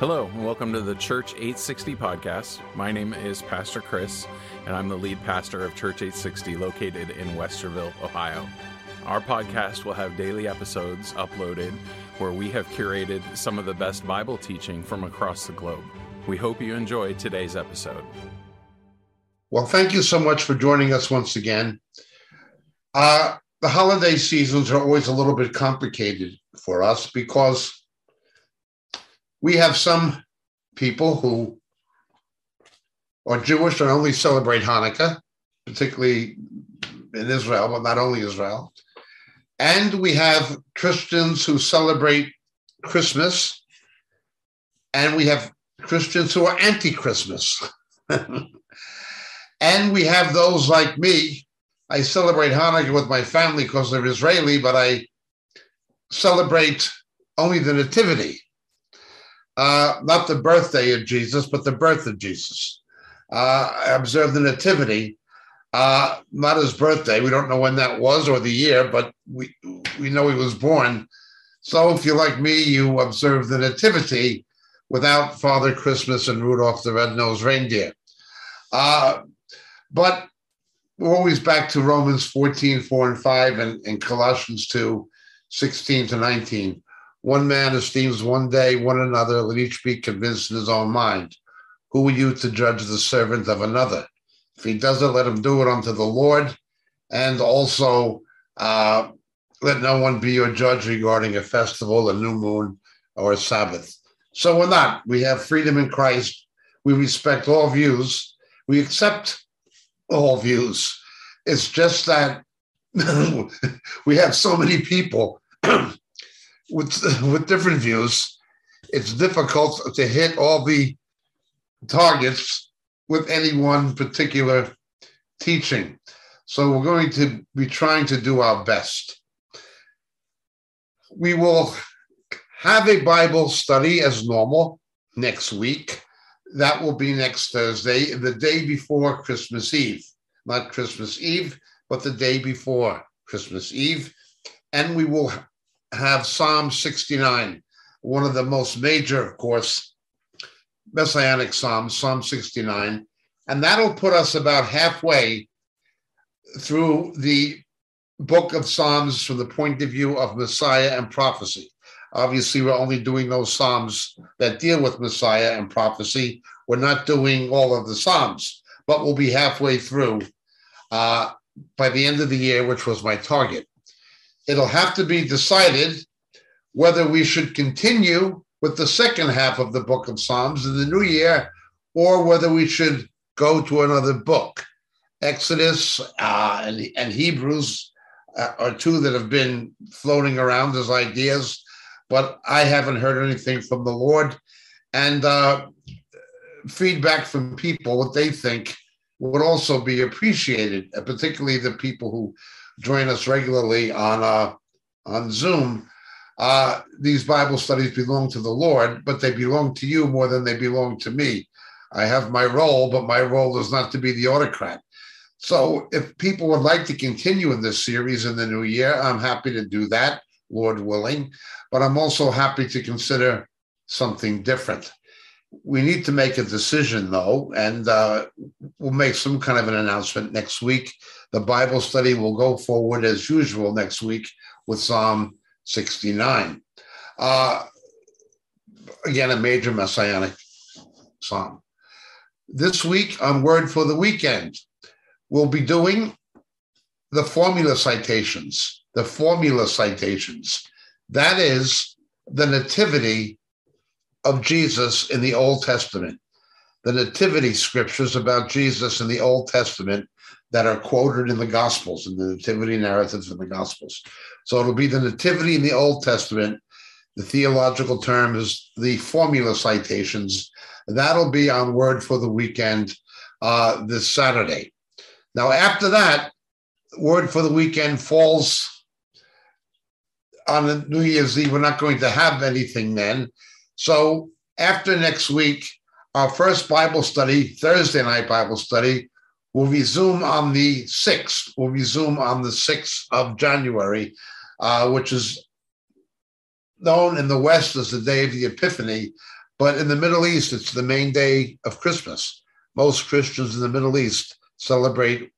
Hello, and welcome to the Church 860 podcast. My name is Pastor Chris, and I'm the lead pastor of Church 860 located in Westerville, Ohio. Our podcast will have daily episodes uploaded where we have curated some of the best Bible teaching from across the globe. We hope you enjoy today's episode. Well, thank you so much for joining us once again. The holiday seasons are always a little bit complicated for us because we have some people who are Jewish and only celebrate Hanukkah, particularly in Israel, but not only Israel. And we have Christians who celebrate Christmas, and we have Christians who are anti-Christmas. And we have those like me. I celebrate Hanukkah with my family because they're Israeli, but I celebrate only the Nativity. Not the birthday of Jesus, but the birth of Jesus. I observed the Nativity, not his birthday. We don't know when that was or the year, but we know he was born. So if you're like me, you observe the Nativity without Father Christmas and Rudolph the Red-Nosed Reindeer. But we're always back to Romans 14, 4 and 5 and Colossians 2, 16 to 19. One man esteems one day, one another, let each be convinced in his own mind. Who are you to judge the servant of another? If he doesn't, let him do it unto the Lord. And also, let no one be your judge regarding a festival, a new moon, or a Sabbath. So we're not. We have freedom in Christ. We respect all views. We accept all views. It's just that we have so many people with different views, it's difficult to hit all the targets with any one particular teaching. So we're going to be trying to do our best. We will have a Bible study as normal next week. That will be next Thursday, the day before Christmas Eve. Not Christmas Eve, but the day before Christmas Eve. And we will have Psalm 61, one of the most major, of course, Messianic Psalms, Psalm 69. And that'll put us about halfway through the book of Psalms from the point of view of Messiah and prophecy. Obviously, we're only doing those Psalms that deal with Messiah and prophecy. We're not doing all of the Psalms, but we'll be halfway through by the end of the year, which was my target. It'll have to be decided whether we should continue with the second half of the book of Psalms in the new year or whether we should go to another book. Exodus and Hebrews are two that have been floating around as ideas, but I haven't heard anything from the Lord. And feedback from people, what they think, would also be appreciated, particularly the people who join us regularly on Zoom. These Bible studies belong to the Lord, but they belong to you more than they belong to me. I have my role, but my role is not to be the autocrat. So if people would like to continue in this series in the new year, I'm happy to do that, Lord willing, but I'm also happy to consider something different. We need to make a decision, though, and we'll make some kind of an announcement next week. The Bible study will go forward as usual next week with Psalm 69. Again, a major messianic psalm. This week on Word for the Weekend, we'll be doing the formula citations. The formula citations. That is the nativity of Jesus in the Old Testament, the nativity scriptures about Jesus in the Old Testament that are quoted in the Gospels, in the nativity narratives in the Gospels. So it'll be the nativity in the Old Testament. The theological term is the formula citations. That'll be on Word for the Weekend this Saturday. Now, after that, Word for the Weekend falls on New Year's Eve. We're not going to have anything then. So after next week, our first Bible study, Thursday night Bible study, will resume on the 6th. We'll resume on the 6th of January, which is known in the West as the Day of the Epiphany, But in the Middle East, it's the main day of Christmas. Most Christians in the Middle East celebrate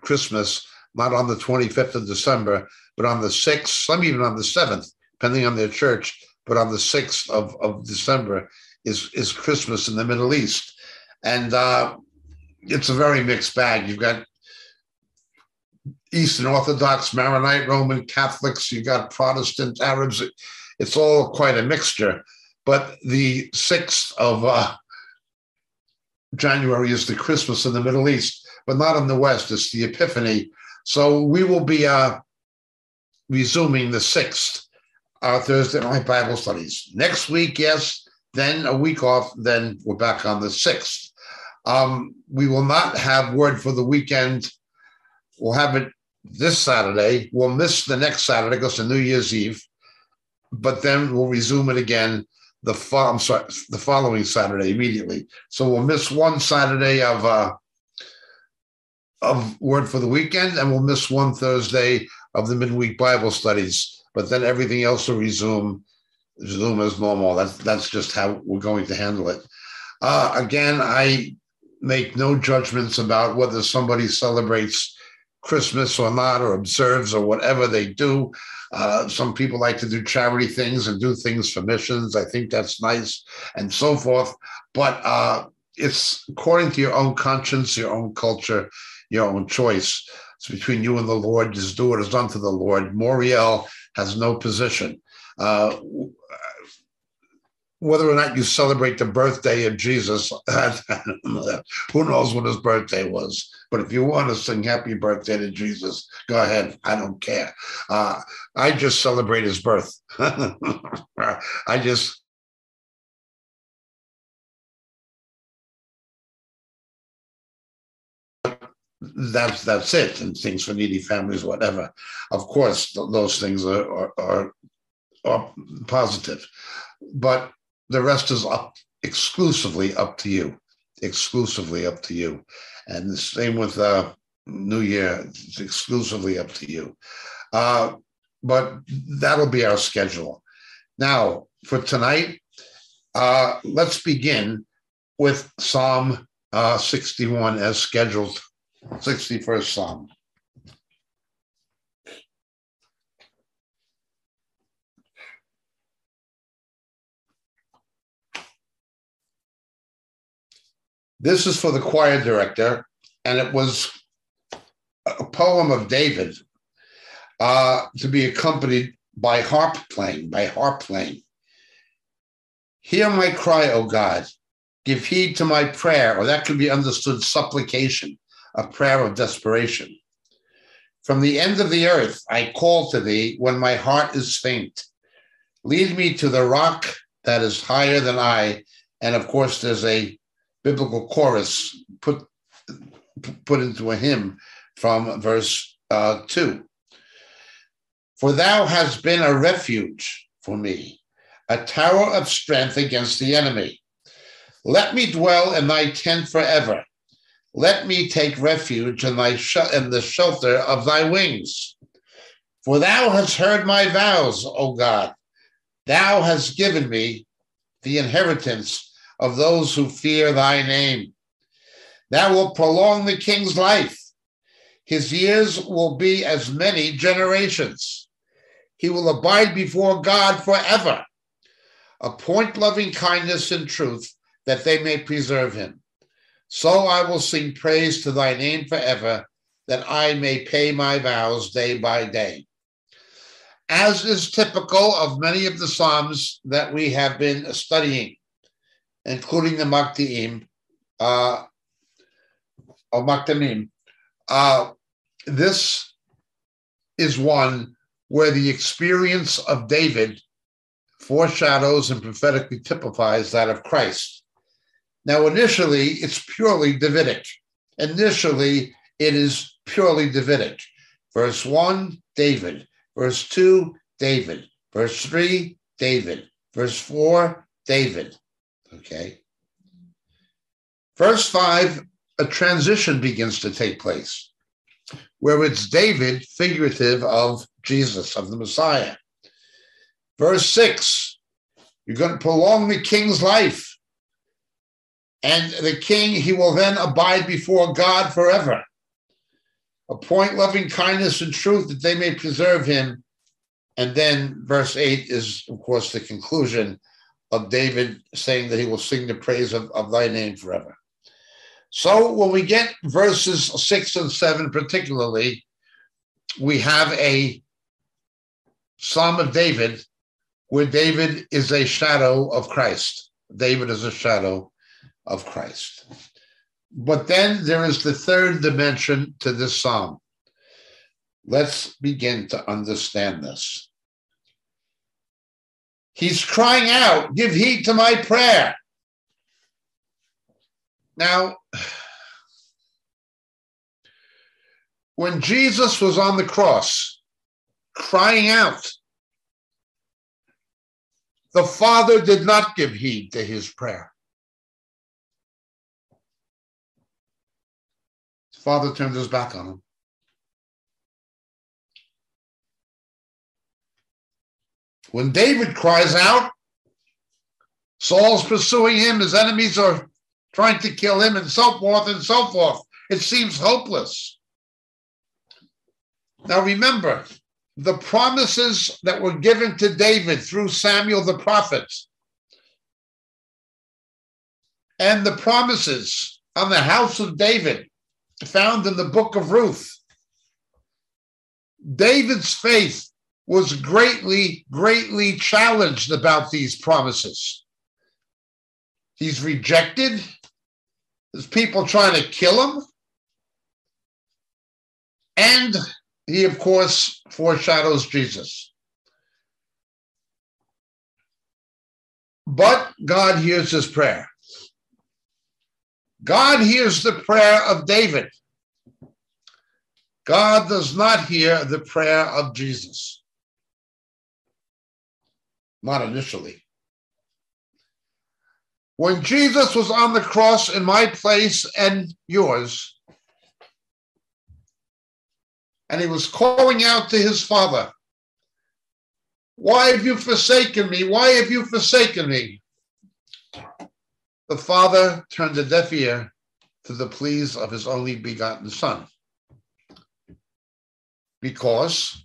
Christmas not on the 25th of December, but on the 6th, some even on the 7th, depending on their church, but on the 6th of December is Christmas in the Middle East. And it's a very mixed bag. You've got Eastern Orthodox, Maronite, Roman Catholics, you've got Protestant, Arabs. It's all quite a mixture. But the 6th of January is the Christmas in the Middle East, but not in the West. It's the Epiphany. So we will be resuming the 6th, our Thursday night Bible studies. Next week, yes, then a week off, then we're back on the 6th. We will not have Word for the Weekend. We'll have it this Saturday. We'll miss the next Saturday because it's New Year's Eve, but then we'll resume it again the following Saturday immediately. So we'll miss one Saturday of Word for the Weekend, and we'll miss one Thursday of the midweek Bible studies, but then everything else will resume as normal. That's just how we're going to handle it. Again, I make no judgments about whether somebody celebrates Christmas or not, or observes, or whatever they do. Some people like to do charity things and do things for missions. I think that's nice, and so forth. But it's according to your own conscience, your own culture, your own choice. It's between you and the Lord. Just do what is done to the Lord. Moriel has no position. Whether or not you celebrate the birthday of Jesus, who knows what his birthday was? But if you want to sing happy birthday to Jesus, go ahead. I don't care. I just celebrate his birth. I just... That's it. And things for needy families, whatever. Of course, those things are positive. But the rest is exclusively up to you. And the same with New Year, it's exclusively up to you. But that'll be our schedule. Now, for tonight, let's begin with Psalm 61 as scheduled, 61st Psalm. This is for the choir director, and it was a poem of David to be accompanied by harp playing. Hear my cry, O God. Give heed to my prayer, or that could be understood supplication, a prayer of desperation. From the end of the earth, I call to thee when my heart is faint. Lead me to the rock that is higher than I. And of course, there's a biblical chorus put into a hymn from verse 2. For thou hast been a refuge for me, a tower of strength against the enemy. Let me dwell in thy tent forever. Let me take refuge in the shelter of thy wings. For thou hast heard my vows, O God. Thou hast given me the inheritance of those who fear thy name. Thou wilt prolong the king's life. His years will be as many generations. He will abide before God forever. Appoint loving kindness and truth that they may preserve him. So I will sing praise to thy name forever, that I may pay my vows day by day. As is typical of many of the Psalms that we have been studying, including the Makdanim, this is one where the experience of David foreshadows and prophetically typifies that of Christ. Now, initially, it's purely Davidic. Verse 1, David. Verse 2, David. Verse 3, David. Verse 4, David. Okay. Verse 5, a transition begins to take place, where it's David, figurative of Jesus, of the Messiah. Verse 6, You're going to prolong the king's life. And the king, he will then abide before God forever. Appoint loving kindness and truth that they may preserve him. And then verse 8 is, of course, the conclusion of David saying that he will sing the praise of thy name forever. So when we get verses 6 and 7 particularly, we have a Psalm of David where David is a shadow of Christ. David is a shadow of Christ. But then there is the third dimension to this psalm. Let's begin to understand this. He's crying out, give heed to my prayer. Now, when Jesus was on the cross, crying out, the Father did not give heed to his prayer. The Father turned his back on him. When David cries out, Saul's pursuing him, his enemies are trying to kill him, and so forth and so forth. It seems hopeless. Now remember, the promises that were given to David through Samuel the prophet, and the promises on the house of David found in the book of Ruth. David's faith was greatly, greatly challenged about these promises. He's rejected. There's people trying to kill him. And he, of course, foreshadows Jesus. But God hears his prayer. God hears the prayer of David. God does not hear the prayer of Jesus. Not initially. When Jesus was on the cross in my place and yours, and he was calling out to his Father, why have you forsaken me? Why have you forsaken me? The Father turned a deaf ear to the pleas of his only begotten Son. Because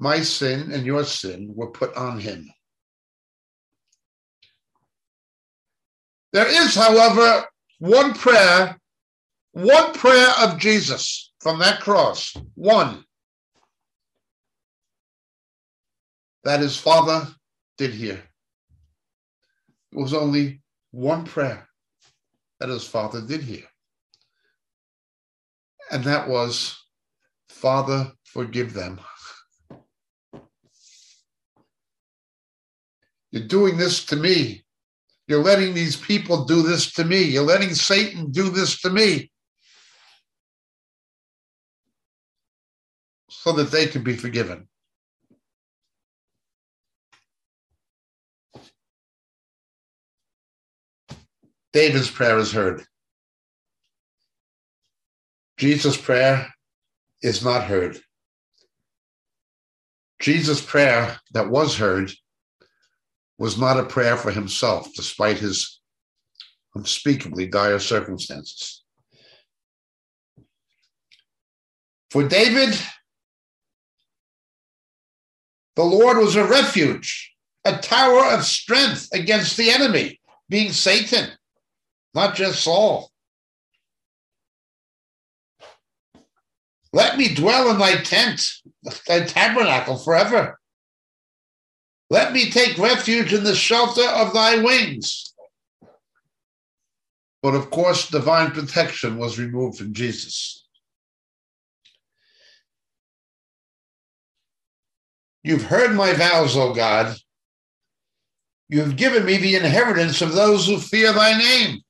my sin and your sin were put on him. There is, however, one prayer of Jesus from that cross, one. That his Father did hear. It was only one prayer that his Father did hear. And that was, Father, forgive them. You're doing this to me. You're letting these people do this to me. You're letting Satan do this to me so that they can be forgiven. David's prayer is heard. Jesus' prayer is not heard. Jesus' prayer that was heard was not a prayer for himself, despite his unspeakably dire circumstances. For David, the Lord was a refuge, a tower of strength against the enemy, being Satan, not just Saul. Let me dwell in thy tent, thy tabernacle forever. Let me take refuge in the shelter of thy wings. But of course, divine protection was removed from Jesus. You've heard my vows, O God. You have given me the inheritance of those who fear thy name.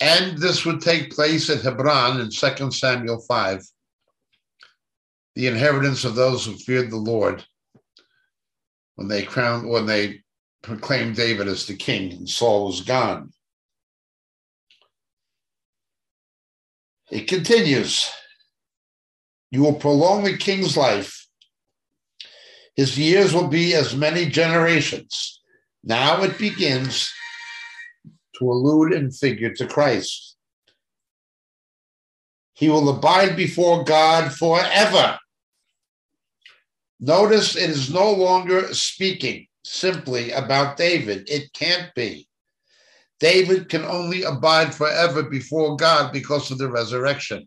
And this would take place at Hebron in 2 Samuel 5. The inheritance of those who feared the Lord. When they proclaimed David as the king and Saul was gone. It continues. You will prolong the king's life. His years will be as many generations. Now it begins to allude and figure to Christ. He will abide before God forever. Notice it is no longer speaking simply about David. It can't be. David can only abide forever before God because of the resurrection.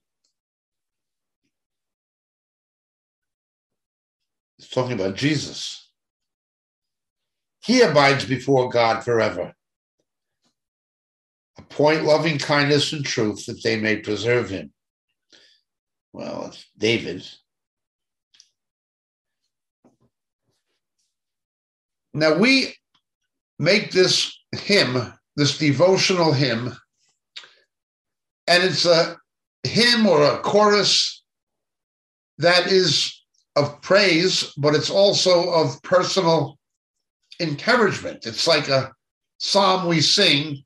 It's talking about Jesus. He abides before God forever. Appoint loving kindness and truth that they may preserve him. Well, it's David. Now we make this hymn, this devotional hymn, and it's a hymn or a chorus that is of praise, but it's also of personal encouragement. It's like a psalm we sing,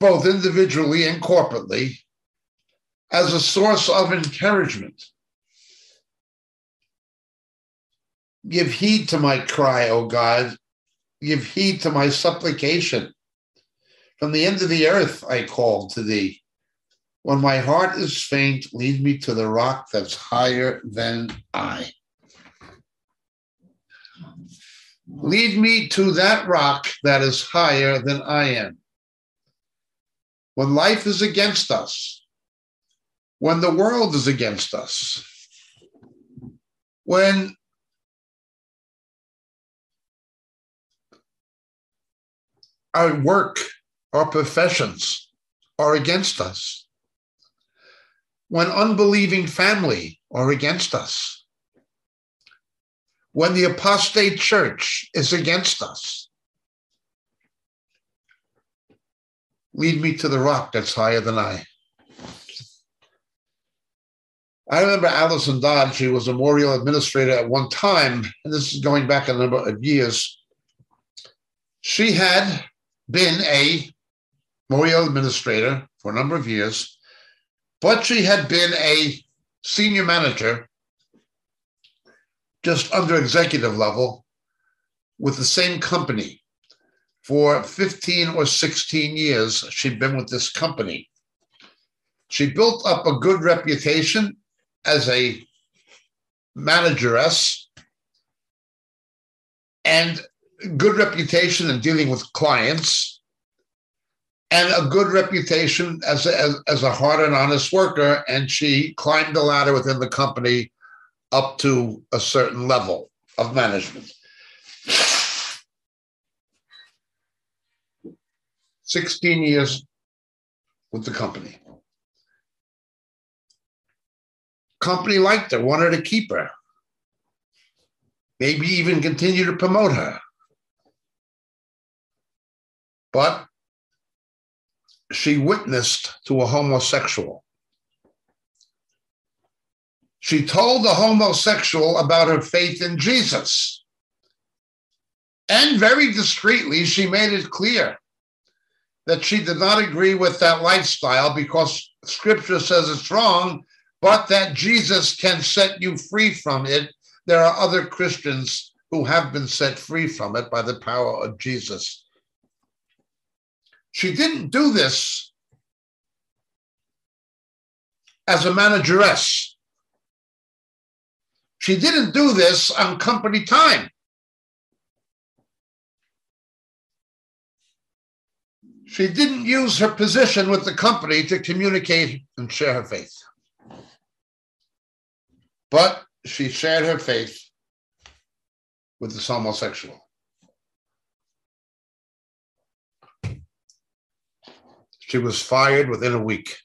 both individually and corporately, as a source of encouragement. Give heed to my cry, O God. Give heed to my supplication. From the end of the earth I call to thee. When my heart is faint, lead me to the rock that's higher than I. Lead me to that rock that is higher than I am. When life is against us, when the world is against us, when our work, our professions are against us, when unbelieving family are against us, when the apostate church is against us, lead me to the rock that's higher than I. I remember Alison Dodd, she was a Moriel administrator at one time, and this is going back a number of years. She had been a Moriel administrator for a number of years, but she had been a senior manager, just under executive level, with the same company. For 15 or 16 years, she'd been with this company. She built up a good reputation as a manageress and good reputation in dealing with clients and a good reputation as a hard and honest worker. And she climbed the ladder within the company up to a certain level of management. 16 years with the company. Company liked her, wanted to keep her, maybe even continue to promote her. But she witnessed to a homosexual. She told the homosexual about her faith in Jesus. And very discreetly, she made it clear that she did not agree with that lifestyle because Scripture says it's wrong, but that Jesus can set you free from it. There are other Christians who have been set free from it by the power of Jesus. She didn't do this as a manageress. She didn't do this on company time. She didn't use her position with the company to communicate and share her faith. But she shared her faith with this homosexual. She was fired within a week.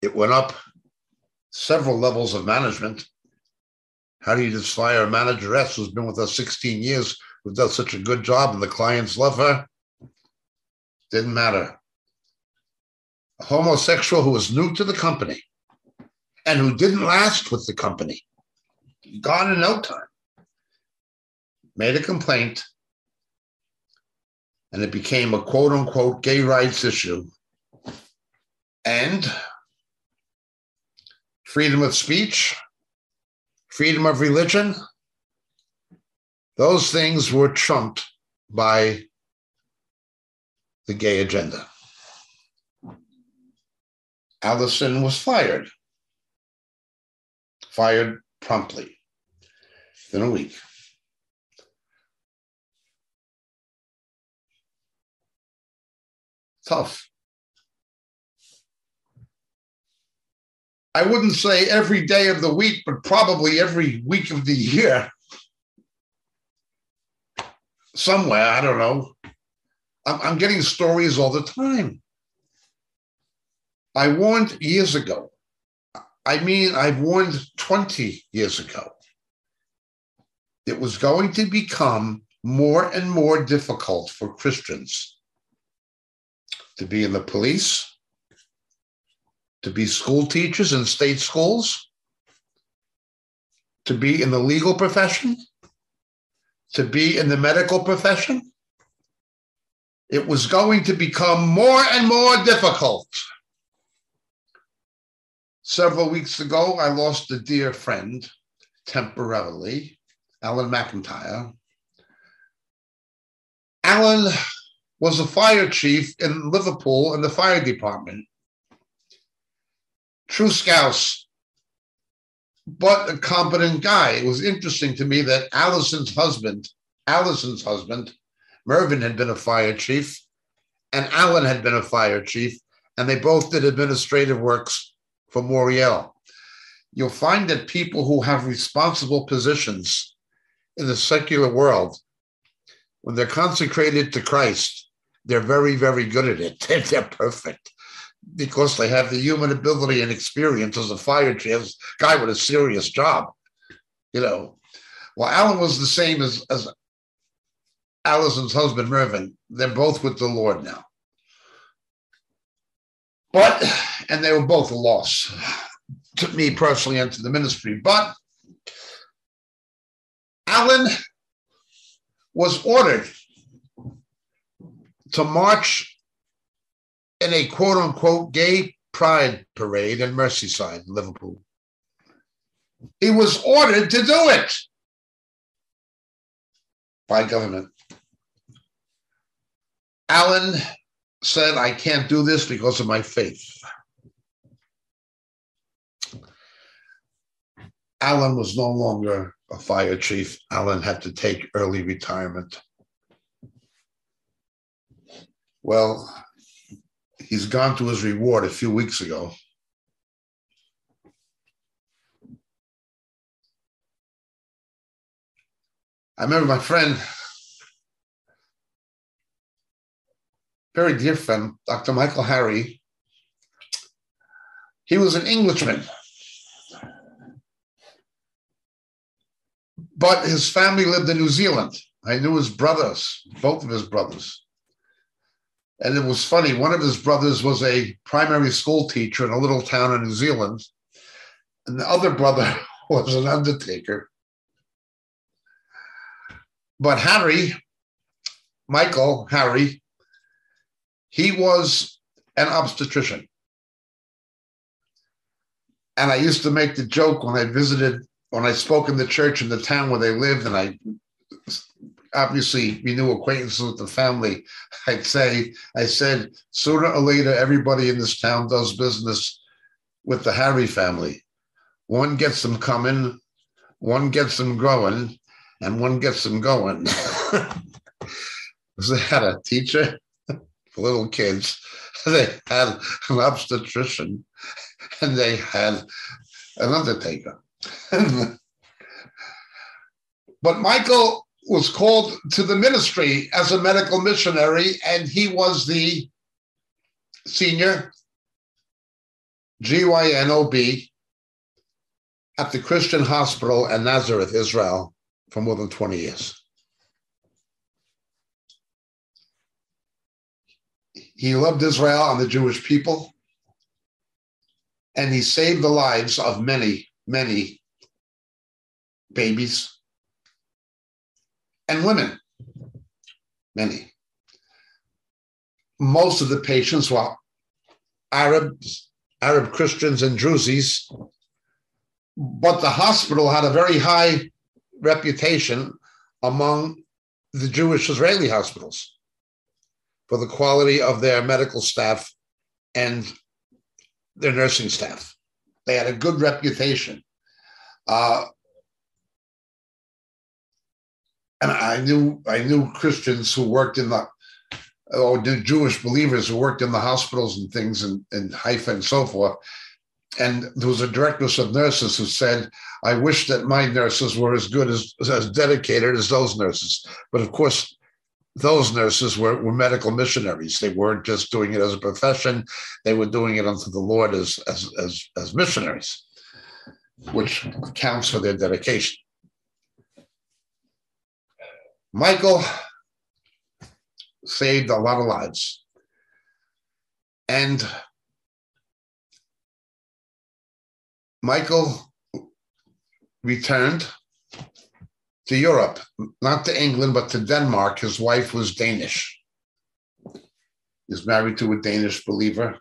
It went up several levels of management. How do you just fire a manageress who's been with us 16 years, who does such a good job and the clients love her? Didn't matter. A homosexual who was new to the company and who didn't last with the company, gone in no time, made a complaint, and it became a quote-unquote gay rights issue. And freedom of speech, freedom of religion. Those things were trumped by the gay agenda. Alison was fired promptly, within a week. Tough. I wouldn't say every day of the week, but probably every week of the year. Somewhere, I don't know. I'm getting stories all the time. I warned years ago. I mean, I've warned 20 years ago. It was going to become more and more difficult for Christians to be in the police, to be school teachers in state schools, to be in the legal profession, to be in the medical profession. It was going to become more and more difficult. Several weeks ago, I lost a dear friend temporarily, Alan McIntyre. Alan was a fire chief in Liverpool in the fire department. True scouse, but a competent guy. It was interesting to me that Alison's husband, Mervyn, had been a fire chief, and Alan had been a fire chief, and they both did administrative works for Moriel. You'll find that people who have responsible positions in the secular world, when they're consecrated to Christ, they're very, very good at it. They're perfect, because they have the human ability and experience as a fire chief, guy with a serious job, you know. Well, Alan was the same as Alison's husband, Mervyn. They're both with the Lord now. But, and they were both a loss to me personally and to the ministry. But Alan was ordered to march in a quote-unquote gay pride parade in Merseyside, Liverpool. He was ordered to do it by government. Alan said, I can't do this because of my faith. Alan was no longer a fire chief. Alan had to take early retirement. Well, he's gone to his reward a few weeks ago. I remember my friend, very dear friend, Dr. Michael Harry. He was an Englishman, but his family lived in New Zealand. I knew his brothers, both of his brothers. And it was funny, one of his brothers was a primary school teacher in a little town in New Zealand, and the other brother was an undertaker. But Harry, Michael Harry, he was an obstetrician. And I used to make the joke when I spoke in the church in the town where they lived, and I obviously renew acquaintances with the family, I said, sooner or later, everybody in this town does business with the Harry family. One gets them coming, one gets them growing, and one gets them going. They had a teacher for little kids. They had an obstetrician, and they had an undertaker. But Michael was called to the ministry as a medical missionary, and he was the senior GYN OB at the Christian Hospital in Nazareth, Israel, for more than 20 years. He loved Israel and the Jewish people, and he saved the lives of many, many babies and women, many. Most of the patients were Arabs, Arab Christians and Druzies But the hospital had a very high reputation among the Jewish Israeli hospitals for the quality of their medical staff and their nursing staff. They had a good reputation. And I knew Christians who worked in the, or Jewish believers who worked in the hospitals and things in Haifa and so forth. And there was a directress of nurses who said, I wish that my nurses were as good, as dedicated as those nurses. But of course, those nurses were medical missionaries. They weren't just doing it as a profession. They were doing it unto the Lord as missionaries, which accounts for their dedication. Michael saved a lot of lives. And Michael returned to Europe, not to England, but to Denmark. His wife was Danish. He's married to a Danish believer.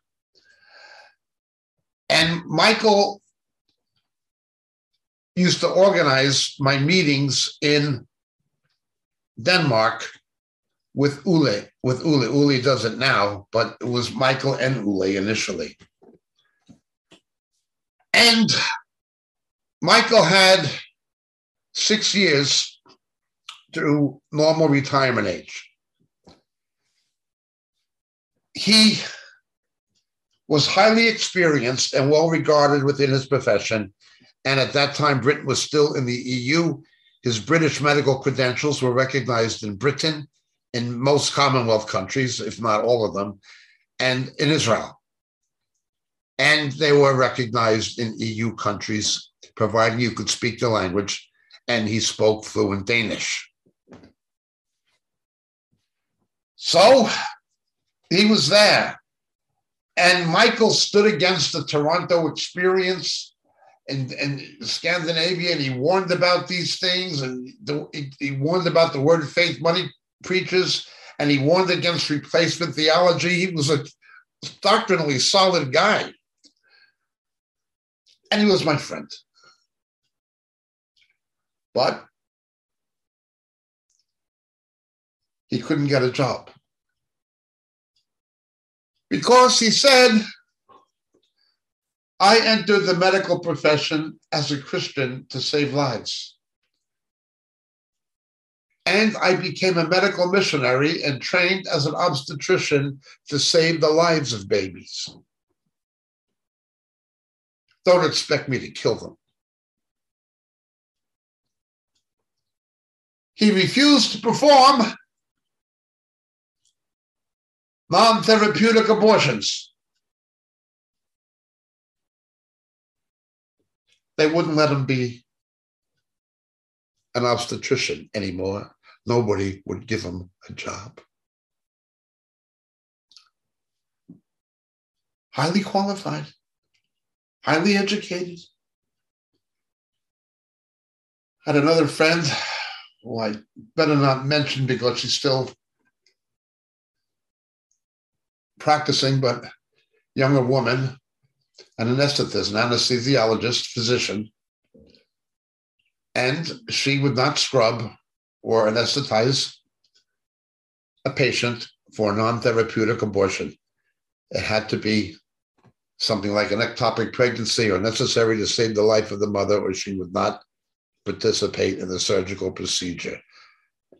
And Michael used to organize my meetings in Denmark with Ule. Ule does it now, but it was Michael and Ule initially. And Michael had 6 years through normal retirement age. He was highly experienced and well regarded within his profession. And at that time, Britain was still in the EU. His British medical credentials were recognized in Britain, in most Commonwealth countries, if not all of them, and in Israel. And they were recognized in EU countries, providing you could speak the language, and he spoke fluent Danish. So he was there. And Michael stood against the Toronto experience and Scandinavia, and he warned about these things, and he warned about the word faith money preachers, and he warned against replacement theology. He was a doctrinally solid guy. And he was my friend. But he couldn't get a job. Because he said, I entered the medical profession as a Christian to save lives. And I became a medical missionary and trained as an obstetrician to save the lives of babies. Don't expect me to kill them. He refused to perform non-therapeutic abortions. They wouldn't let him be an obstetrician anymore. Nobody would give him a job. Highly qualified. Highly educated. Had another friend who I better not mention because she's still practicing, but younger woman, an anesthetist, an anesthesiologist, physician, and she would not scrub or anesthetize a patient for a non-therapeutic abortion. It had to be something like an ectopic pregnancy or necessary to save the life of the mother, or she would not participate in the surgical procedure.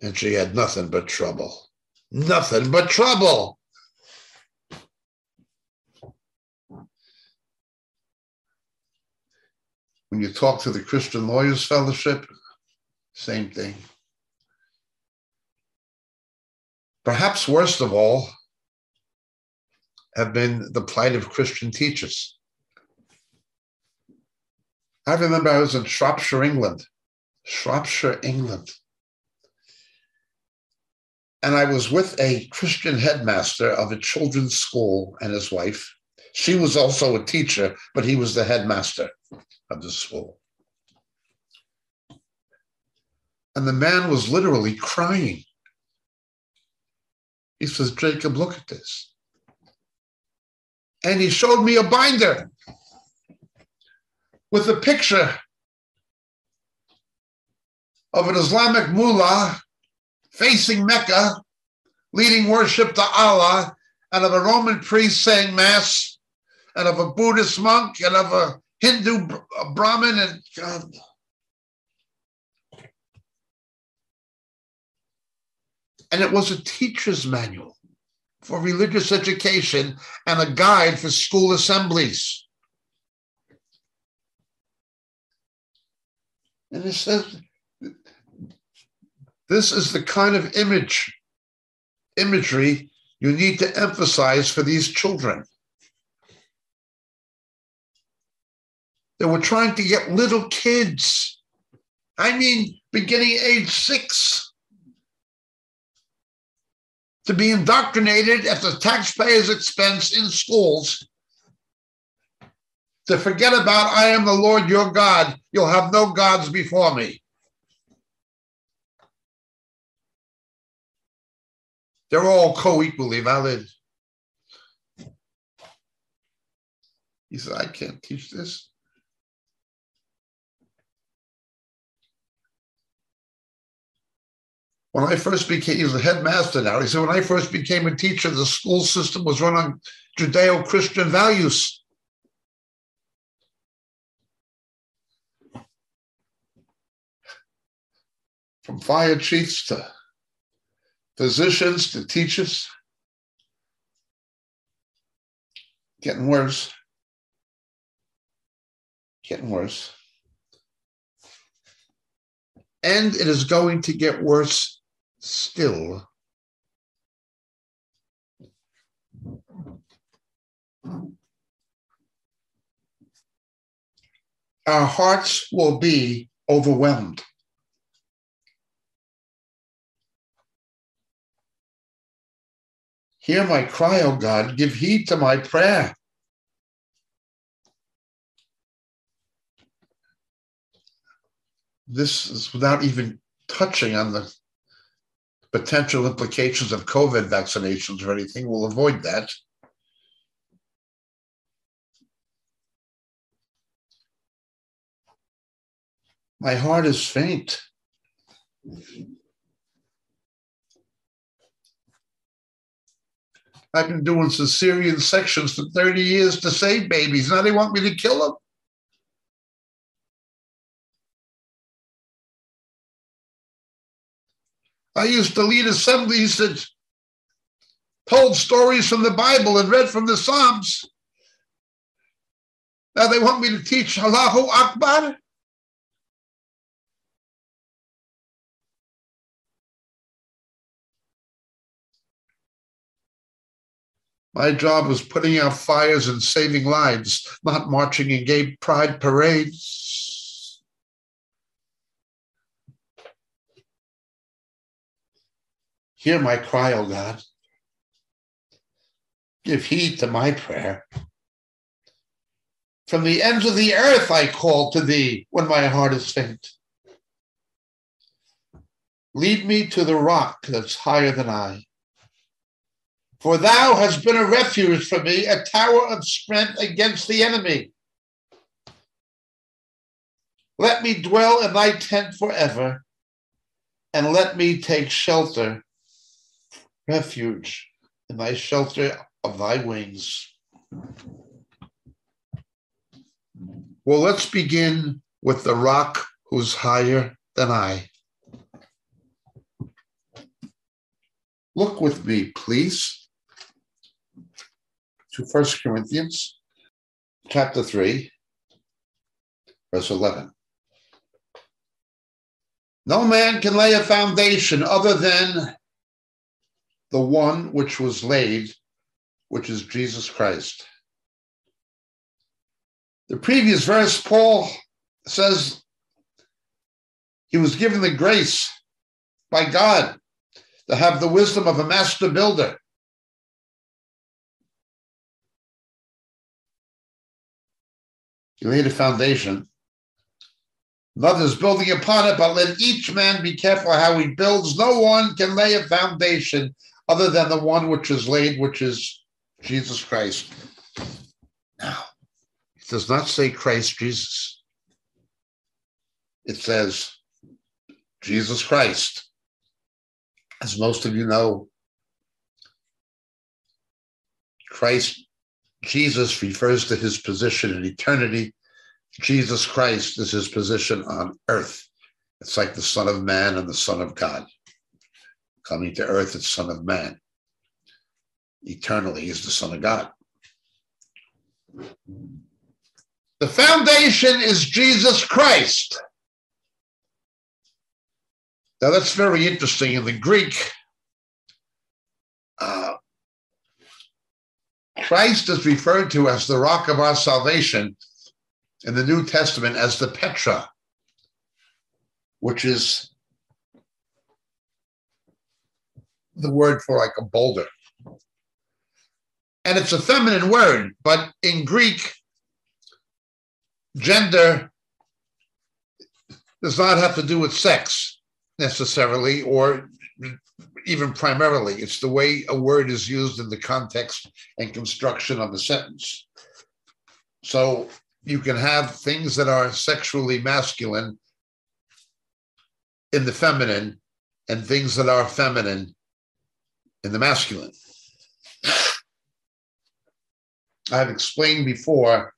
And she had nothing but trouble. Nothing but trouble. When you talk to the Christian Lawyers Fellowship, same thing. Perhaps worst of all, have been the plight of Christian teachers. I remember I was in Shropshire, England. And I was with a Christian headmaster of a children's school and his wife. She was also a teacher, but he was the headmaster of the school. And the man was literally crying. He says, Jacob, look at this. And he showed me a binder. with a picture of an Islamic mullah facing Mecca, leading worship to Allah, and of a Roman priest saying mass, and of a Buddhist monk, and of a Hindu Brahmin, and God. And it was a teacher's manual for religious education and a guide for school assemblies. And it says, this is the kind of imagery you need to emphasize for these children. They were trying to get little kids, I mean, beginning age 6, to be indoctrinated at the taxpayer's expense in schools, to forget about, I am the Lord your God, you'll have no gods before me. They're all co-equally valid. He said, I can't teach this. When I first became, he's the headmaster now, he said, when I first became a teacher, the school system was run on Judeo-Christian values. From fire chiefs to physicians to teachers, getting worse. And it is going to get worse still. Our hearts will be overwhelmed. Hear my cry, O God, give heed to my prayer. This is without even touching on the potential implications of COVID vaccinations or anything. We'll avoid that. My heart is faint. I've been doing cesarean sections for 30 years to save babies. Now they want me to kill them. I used to lead assemblies that told stories from the Bible and read from the Psalms. Now they want me to teach Allahu Akbar. My job was putting out fires and saving lives, not marching in gay pride parades. Hear my cry, O God. Give heed to my prayer. From the ends of the earth I call to thee when my heart is faint. Lead me to the rock that's higher than I. For thou hast been a refuge for me, a tower of strength against the enemy. Let me dwell in thy tent forever, and let me take shelter. Refuge in thy shelter of thy wings. Well, let's begin with the rock who's higher than I. Look with me, please, to 1 Corinthians chapter 3, verse 11. No man can lay a foundation other than the one which was laid, which is Jesus Christ. The previous verse, Paul says he was given the grace by God to have the wisdom of a master builder. He laid a foundation. Another's building upon it, but let each man be careful how he builds. No one can lay a foundation other than the one which is laid, which is Jesus Christ. Now, it does not say Christ Jesus. it says Jesus Christ. As most of you know, Christ, Jesus refers to his position in eternity. Jesus Christ is his position on earth. It's like the Son of Man and the Son of God. Coming to earth, it's Son of Man. Eternally, he's the Son of God. The foundation is Jesus Christ. Now, that's very interesting. In the Greek, Christ is referred to as the rock of our salvation in the New Testament as the Petra, which is the word for like a boulder. And it's a feminine word, but in Greek, gender does not have to do with sex necessarily, or even primarily. It's the way a word is used in the context and construction of a sentence. So you can have things that are sexually masculine in the feminine and things that are feminine in the masculine. I've explained before,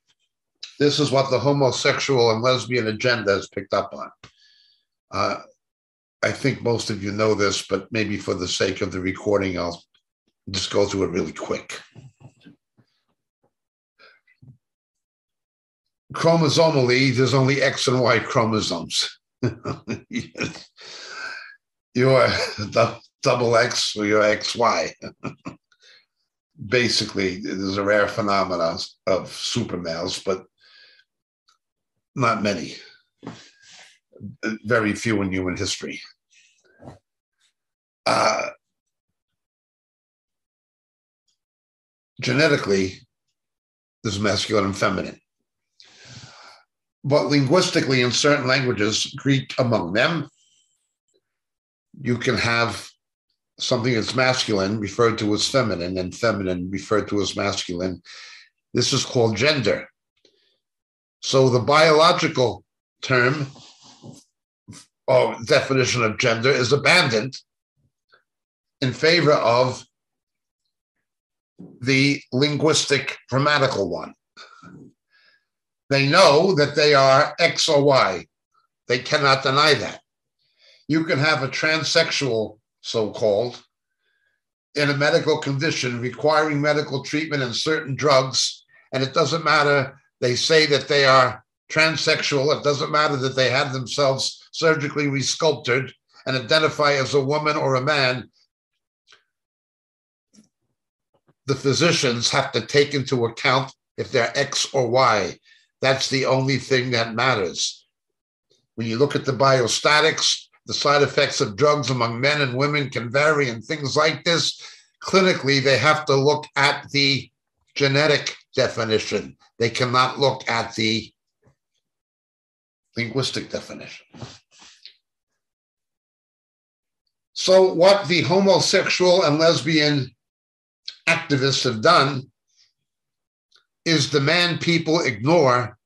this is what the homosexual and lesbian agenda has picked up on. I think most of you know this, but maybe for the sake of the recording, I'll just go through it really quick. Chromosomally, there's only X and Y chromosomes. You're double X or you're XY. Basically, there's a rare phenomenon of super males, but not many. Very few in human history. Genetically, there's masculine and feminine. But linguistically, in certain languages, Greek among them, you can have something that's masculine referred to as feminine and feminine referred to as masculine. This is called gender. So the biological term or definition of gender is abandoned in favor of the linguistic grammatical one. They know that they are X or Y. They cannot deny that. You can have a transsexual, so-called, in a medical condition requiring medical treatment and certain drugs, and it doesn't matter. They say that they are transsexual. It doesn't matter that they have themselves surgically resculpted and identify as a woman or a man. The physicians have to take into account if they're X or Y. That's the only thing that matters. When you look at the biostatics, the side effects of drugs among men and women can vary and things like this. Clinically, they have to look at the genetic definition. They cannot look at the linguistic definition. So what the homosexual and lesbian activists have done is demand people ignore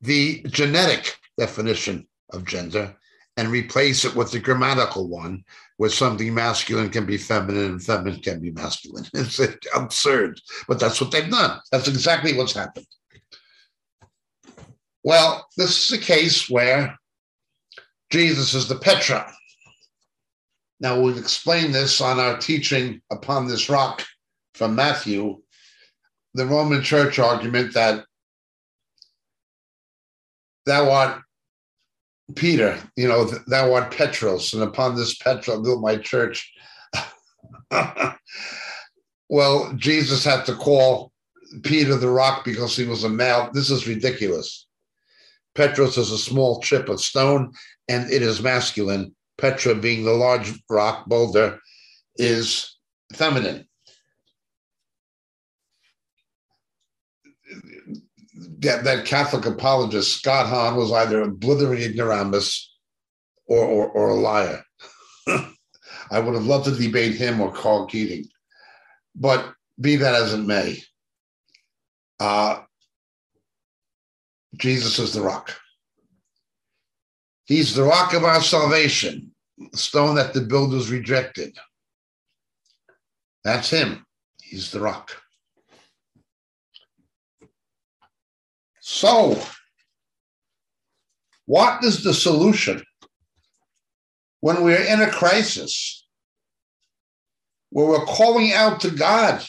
the genetic definition of gender and replace it with the grammatical one, where something masculine can be feminine and feminine can be masculine. It's absurd, but that's what they've done. That's exactly what's happened. Well, this is a case where Jesus is the Petra. Now, we've explained this on our teaching upon this rock from Matthew, the Roman Church argument that thou art Peter, you know, thou art Petros, and upon this Petra I'll build my church. Well, Jesus had to call Peter the rock because he was a male. This is ridiculous. Petros is a small chip of stone, and it is masculine. Petra, being the large rock boulder, is feminine. That Catholic apologist, Scott Hahn, was either a blithering ignoramus or a liar. I would have loved to debate him or Carl Keating, but be that as it may, Jesus is the rock. He's the rock of our salvation, the stone that the builders rejected. That's him. He's the rock. So, what is the solution when we're in a crisis, where we're calling out to God,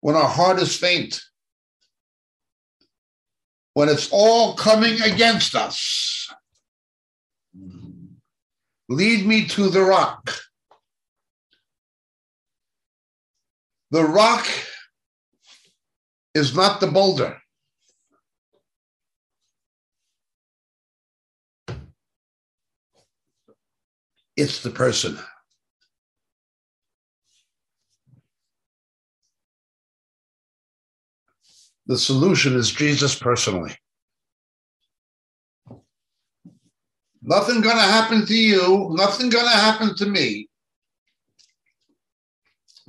when our heart is faint, when it's all coming against us? Lead me to the rock. The rock is not the boulder. It's the person. The solution is Jesus personally. Nothing going to happen to you, nothing going to happen to me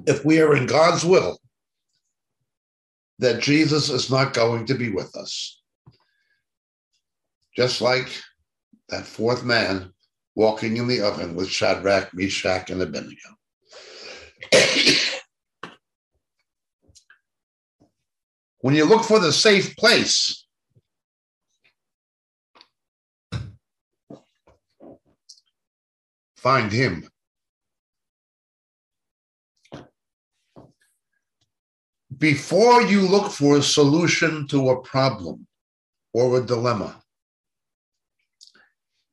if we are in God's will, that Jesus is not going to be with us. Just like that fourth man walking in the oven with Shadrach, Meshach, and Abednego. When you look for the safe place, find him. Before you look for a solution to a problem or a dilemma,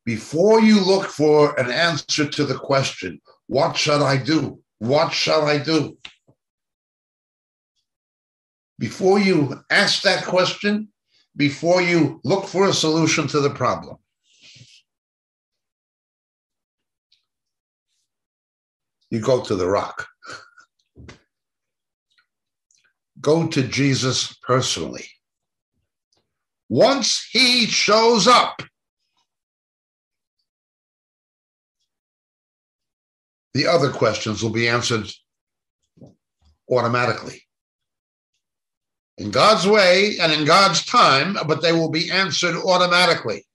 before you look for an answer to the question, what shall I do? What shall I do? Before you ask that question, before you look for a solution to the problem, you go to the rock. Go to Jesus personally. Once he shows up, the other questions will be answered automatically. In God's way and in God's time, but they will be answered automatically.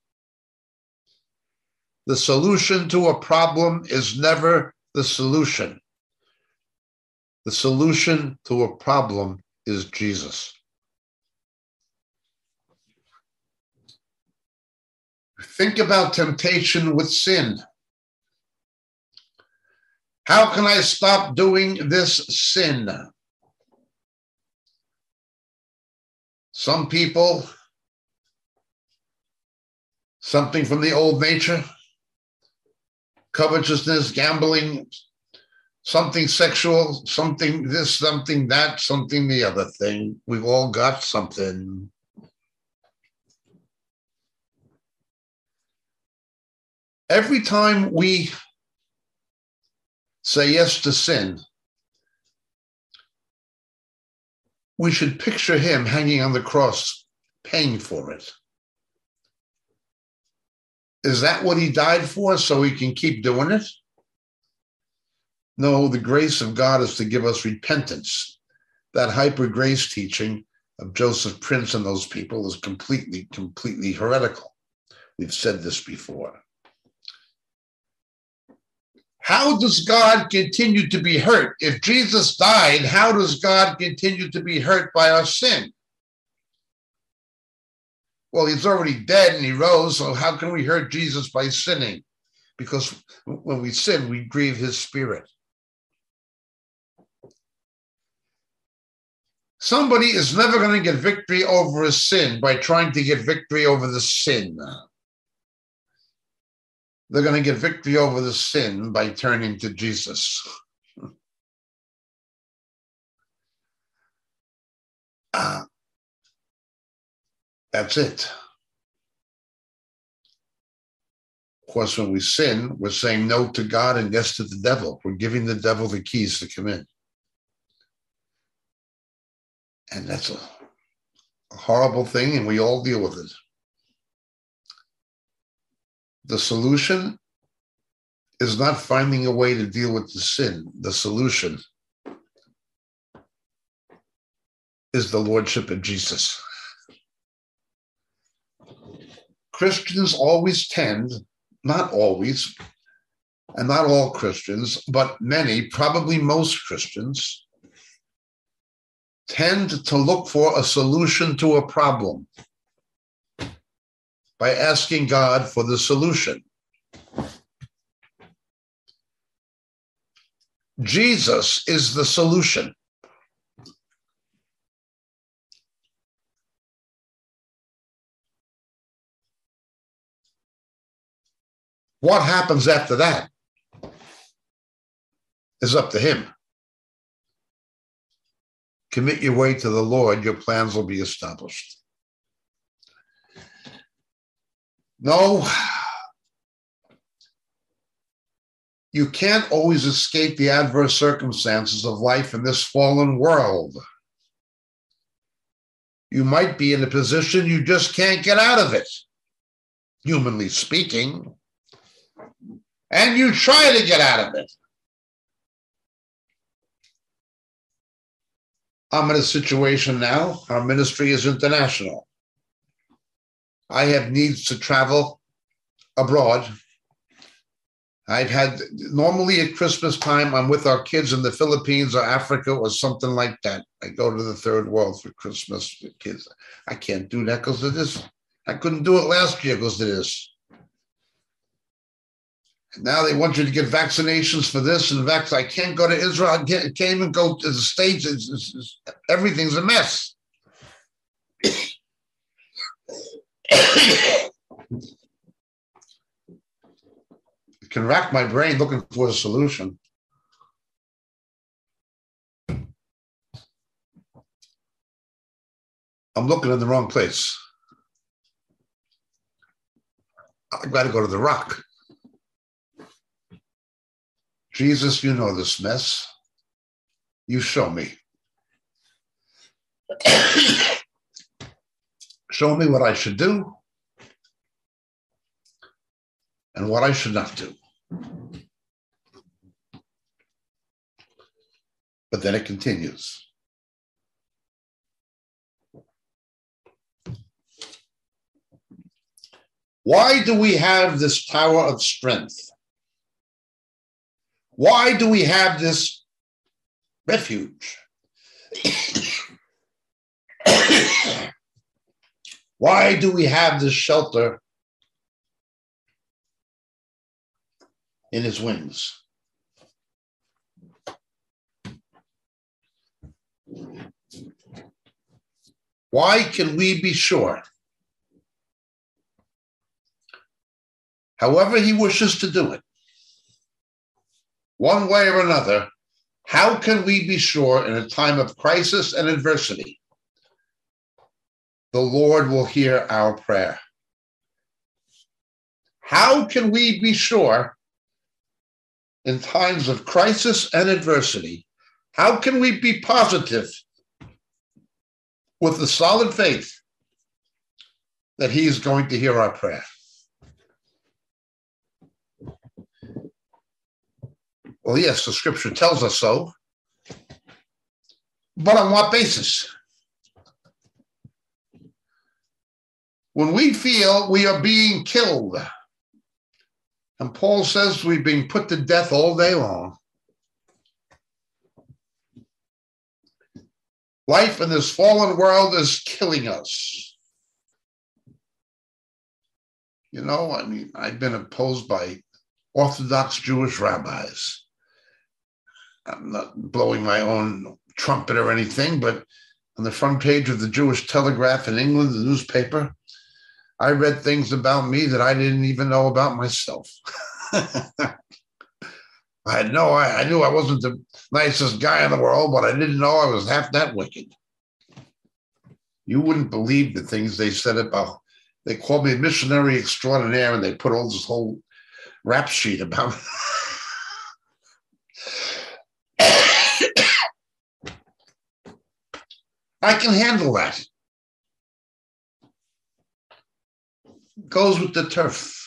The solution to a problem is never the solution. The solution to a problem is Jesus. Think about temptation with sin. How can I stop doing this sin? Some people, something from the old nature, covetousness, gambling, something sexual, something this, something that, something the other thing. We've all got something. Every time we say yes to sin, we should picture him hanging on the cross, paying for it. Is that what he died for, so he can keep doing it? No, the grace of God is to give us repentance. That hyper-grace teaching of Joseph Prince and those people is completely, completely heretical. We've said this before. How does God continue to be hurt? If Jesus died, how does God continue to be hurt by our sin? Well, he's already dead and he rose, so how can we hurt Jesus by sinning? Because when we sin, we grieve his spirit. Somebody is never going to get victory over a sin by trying to get victory over the sin. They're going to get victory over the sin by turning to Jesus. That's it. Of course, when we sin, we're saying no to God and yes to the devil. We're giving the devil the keys to come in. And that's a horrible thing, and we all deal with it. The solution is not finding a way to deal with the sin. The solution is the lordship of Jesus. Christians always tend, not always, and not all Christians, but many, probably most Christians, tend to look for a solution to a problem by asking God for the solution. Jesus is the solution. What happens after that is up to him. Commit your way to the Lord, your plans will be established. No, you can't always escape the adverse circumstances of life in this fallen world. You might be in a position you just can't get out of it, humanly speaking, and you try to get out of it. I'm in a situation now. Our ministry is international. I have needs to travel abroad. I've had, normally at Christmas time, I'm with our kids in the Philippines or Africa or something like that. I go to the third world for Christmas with kids. I can't do that because of this. I couldn't do it last year because of this. And now they want you to get vaccinations for this and vax. I can't go to Israel. I can't even go to the States. Everything's a mess. It can rack my brain looking for a solution. I'm looking in the wrong place. I've got to go to the rock. Jesus, you know this mess. You show me. Show me what I should do and what I should not do. But then it continues. Why do we have this tower of strength? Why do we have this refuge? Why do we have this shelter in his wings? Why can we be sure, however he wishes to do it, one way or another, how can we be sure in a time of crisis and adversity, the Lord will hear our prayer? How can we be sure in times of crisis and adversity? How can we be positive with the solid faith that he is going to hear our prayer? Well, yes, the scripture tells us so, but on what basis? When we feel we are being killed, and Paul says we've been put to death all day long, life in this fallen world is killing us. You know, I mean, I've been opposed by Orthodox Jewish rabbis. I'm not blowing my own trumpet or anything, but on the front page of the Jewish Telegraph in England, the newspaper, I read things about me that I didn't even know about myself. I knew I wasn't the nicest guy in the world, but I didn't know I was half that wicked. You wouldn't believe the things they said about, they called me a missionary extraordinaire, and they put all this whole rap sheet about me. I can handle that. Goes with the turf.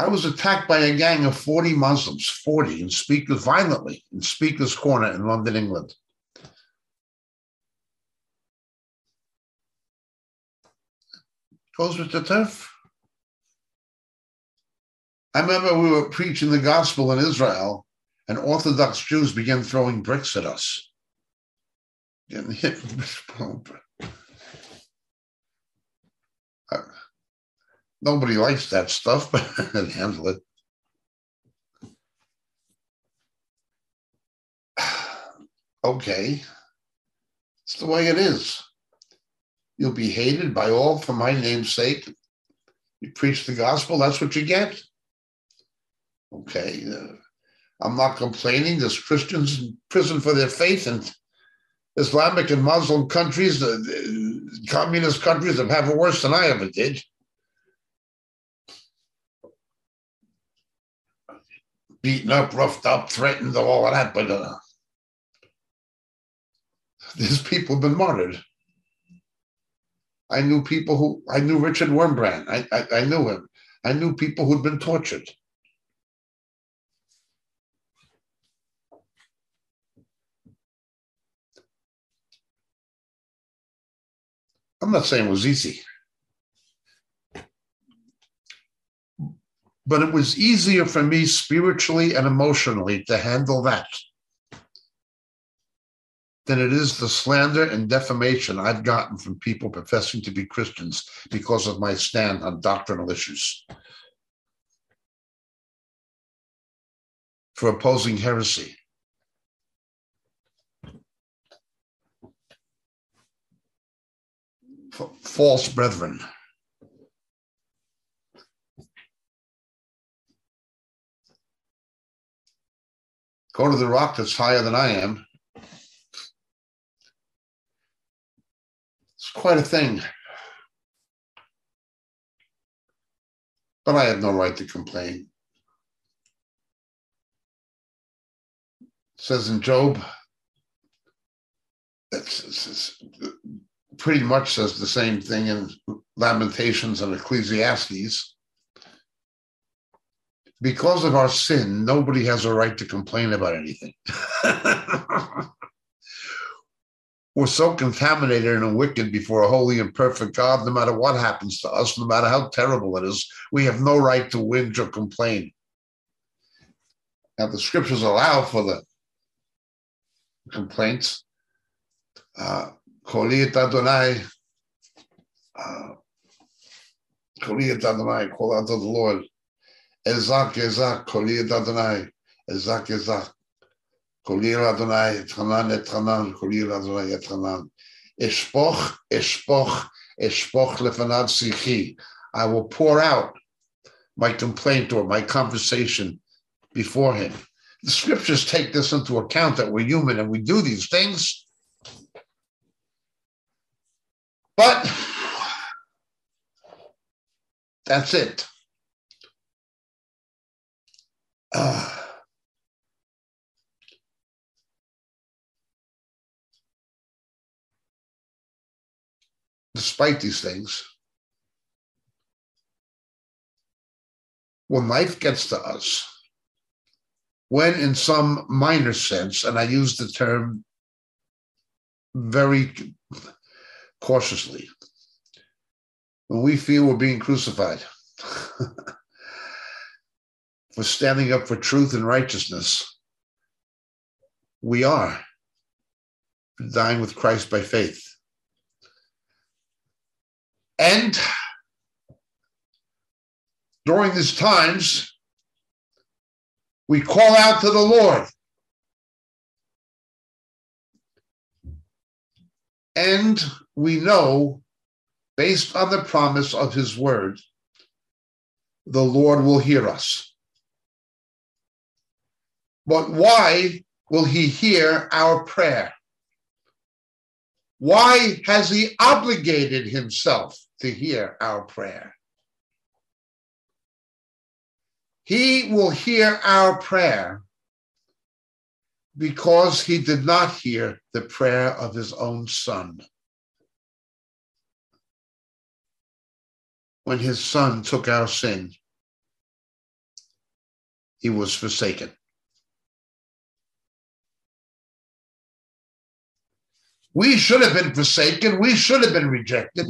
I was attacked by a gang of 40 Muslims, 40, and speakers violently in Speaker's Corner in London, England. goes with the turf. I remember we were preaching the gospel in Israel, and Orthodox Jews began throwing bricks at us. Getting hit with nobody likes that stuff, but I can handle it. Okay. It's the way it is. You'll be hated by all for my name's sake. You preach the gospel, that's what you get. Okay. I'm not complaining. There's Christians in prison for their faith, and Islamic and Muslim countries, communist countries that have it worse than I ever did. Beaten up, roughed up, threatened, all of that, but these people have been martyred. I knew people who, I knew Richard Wurmbrand. I knew him. I knew people who'd been tortured. I'm not saying it was easy. But it was easier for me spiritually and emotionally to handle that than it is the slander and defamation I've gotten from people professing to be Christians because of my stand on doctrinal issues, for opposing heresy. False brethren. Go to the rock that's higher than I am. It's quite a thing. But I have no right to complain. It says in Job, it pretty much says the same thing in Lamentations and Ecclesiastes. Because of our sin, nobody has a right to complain about anything. We're so contaminated and wicked before a holy and perfect God, no matter what happens to us, no matter how terrible it is, we have no right to whinge or complain. Now, the scriptures allow for the complaints. Koli et Adonai, call out to the Lord. Ezak, Ezak, Koli Adonai, Ezak, Ezak, Koli Adonai, Etchanan, Etchanan, Koli Adonai, Etchanan. Eshpoch, Eshpoch, Eshpoch lefanad sichi. I will pour out my complaint or my conversation before him. The scriptures take this into account that we're human and we do these things. But that's it. Despite these things, when life gets to us, when in some minor sense, and I use the term very cautiously, when we feel we're being crucified, for standing up for truth and righteousness, we are dying with Christ by faith. And during these times, we call out to the Lord. And we know, based on the promise of his word, the Lord will hear us. But why will he hear our prayer? Why has he obligated himself to hear our prayer? He will hear our prayer because he did not hear the prayer of his own son. When his son took our sin, he was forsaken. We should have been forsaken. We should have been rejected.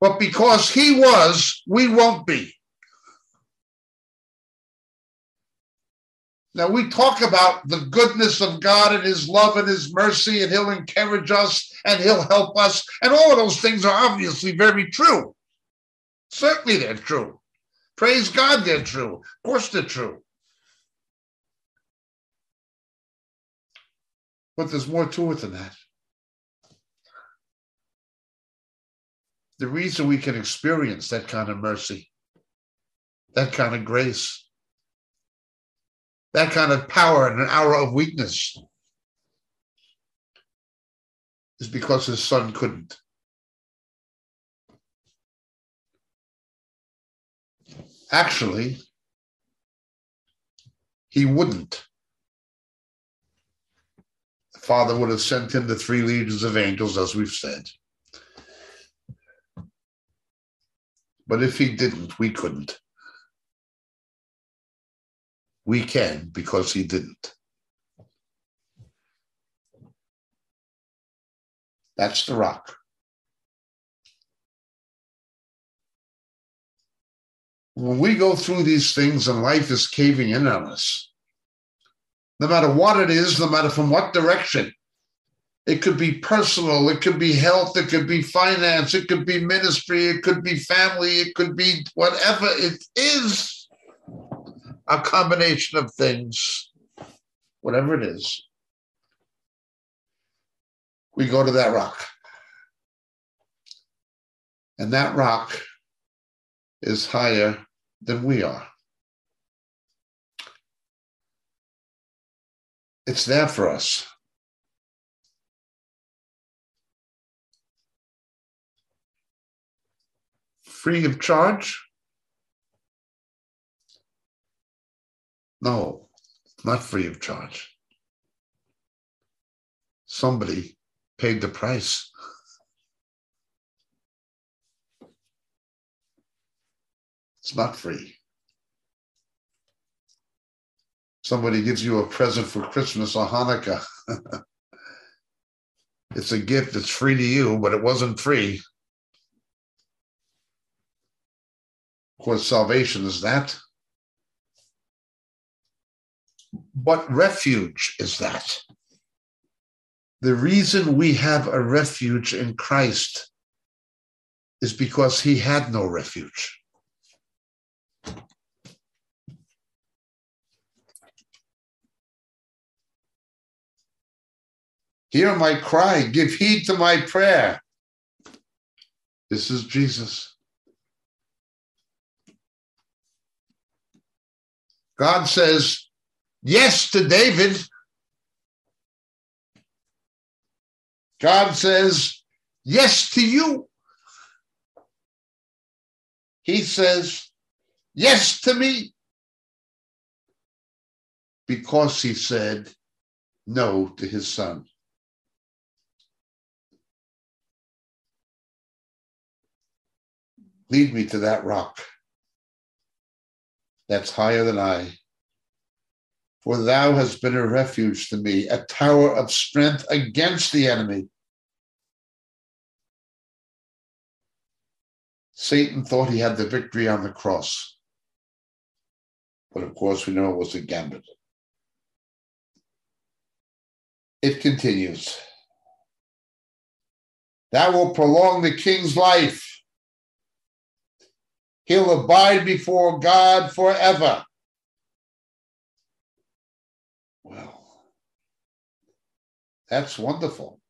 but because he was, we won't be. Now, we talk about the goodness of God and his love and his mercy, and he'll encourage us and he'll help us. And all of those things are obviously very true. Certainly they're true. Praise God, they're true. Of course they're true. But there's more to it than that. The reason we can experience that kind of mercy, that kind of grace, that kind of power in an hour of weakness is because his son couldn't. Actually, he wouldn't. The Father would have sent him the 3 legions of angels, as we've said. But if he didn't, we couldn't. We can, because he didn't. That's the rock. When we go through these things and life is caving in on us, no matter what it is, no matter from what direction, it could be personal, it could be health, it could be finance, it could be ministry, it could be family, it could be whatever it is. A combination of things, whatever it is, we go to that rock. And that rock is higher than we are. It's there for us. Free of charge? No, not free of charge. Somebody paid the price. It's not free. Somebody gives you a present for Christmas or Hanukkah. It's a gift, it's free to you, but it wasn't free. Of course, salvation is that. But refuge is that. The reason we have a refuge in Christ is because he had no refuge. Hear my cry, give heed to my prayer. This is Jesus. God says, yes to David. God says, yes to you. He says, yes to me. Because he said no to his son. Lead me to that rock that's higher than I. For thou hast been a refuge to me, a tower of strength against the enemy. Satan thought he had the victory on the cross. But of course, we know it was a gambit. It continues. Thou wilt prolong the king's life. He'll abide before God forever. That's wonderful.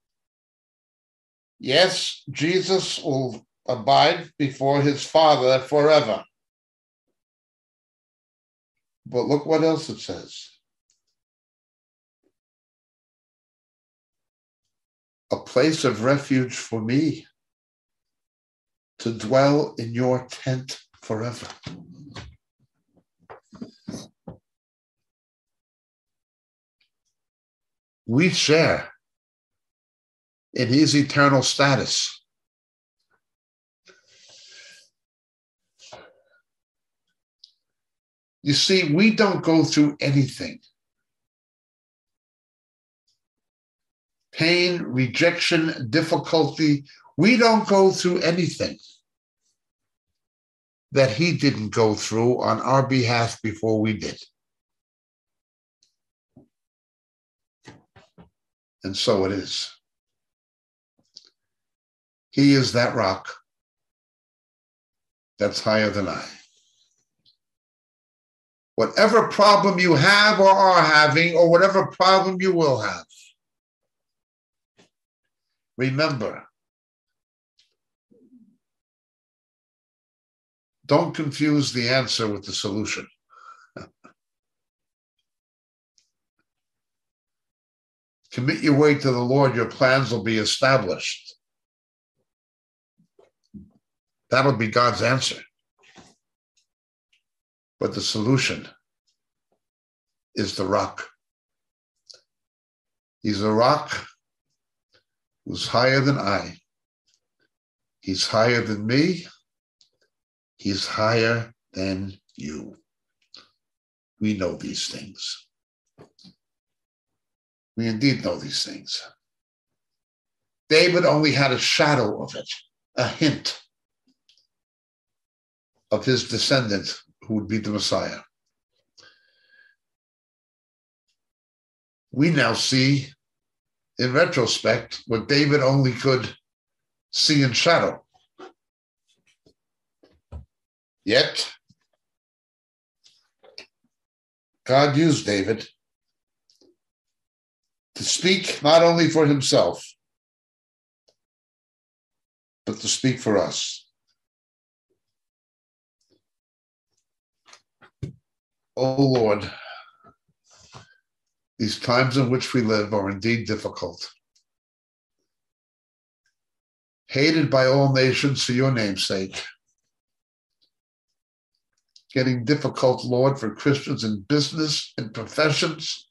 Yes, Jesus will abide before his Father forever. But look what else it says. A place of refuge for me to dwell in your tent forever. We share in his eternal status. You see, we don't go through anything. Pain, rejection, difficulty. We don't go through anything that he didn't go through on our behalf before we did. And so it is. He is that rock that's higher than I. Whatever problem you have or are having, or whatever problem you will have, remember, don't confuse the answer with the solution. Commit your way to the Lord, your plans will be established. That'll be God's answer. But the solution is the rock. He's a rock who's higher than I. He's higher than me. He's higher than you. We know these things. We indeed know these things. David only had a shadow of it, a hint of his descendant who would be the Messiah. We now see, in retrospect, what David only could see in shadow. Yet, God used David to speak not only for himself, but to speak for us. Oh Lord, these times in which we live are indeed difficult. Hated by all nations for your name's sake. Getting difficult, Lord, for Christians in business and professions.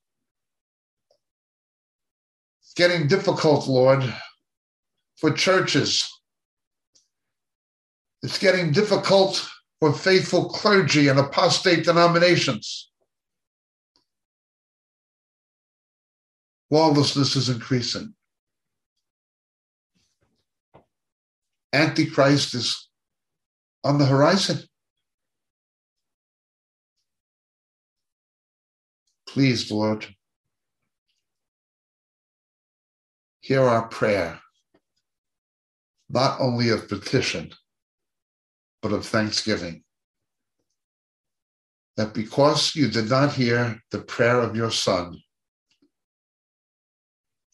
Getting difficult, Lord, for churches. It's getting difficult for faithful clergy and apostate denominations. Lawlessness is increasing. Antichrist is on the horizon. Please, Lord, hear our prayer, not only of petition, but of thanksgiving, that because you did not hear the prayer of your son,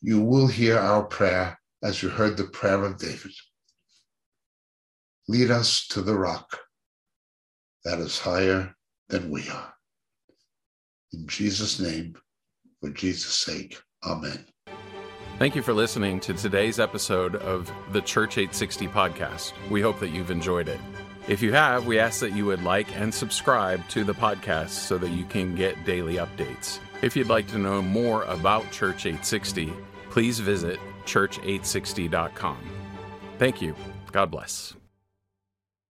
you will hear our prayer as you heard the prayer of David. Lead us to the rock that is higher than we are. In Jesus' name, for Jesus' sake, amen. Thank you for listening to today's episode of the Church 860 podcast. We hope that you've enjoyed it. If you have, we ask that you would like and subscribe to the podcast so that you can get daily updates. If you'd like to know more about Church 860, please visit church860.com. Thank you. God bless.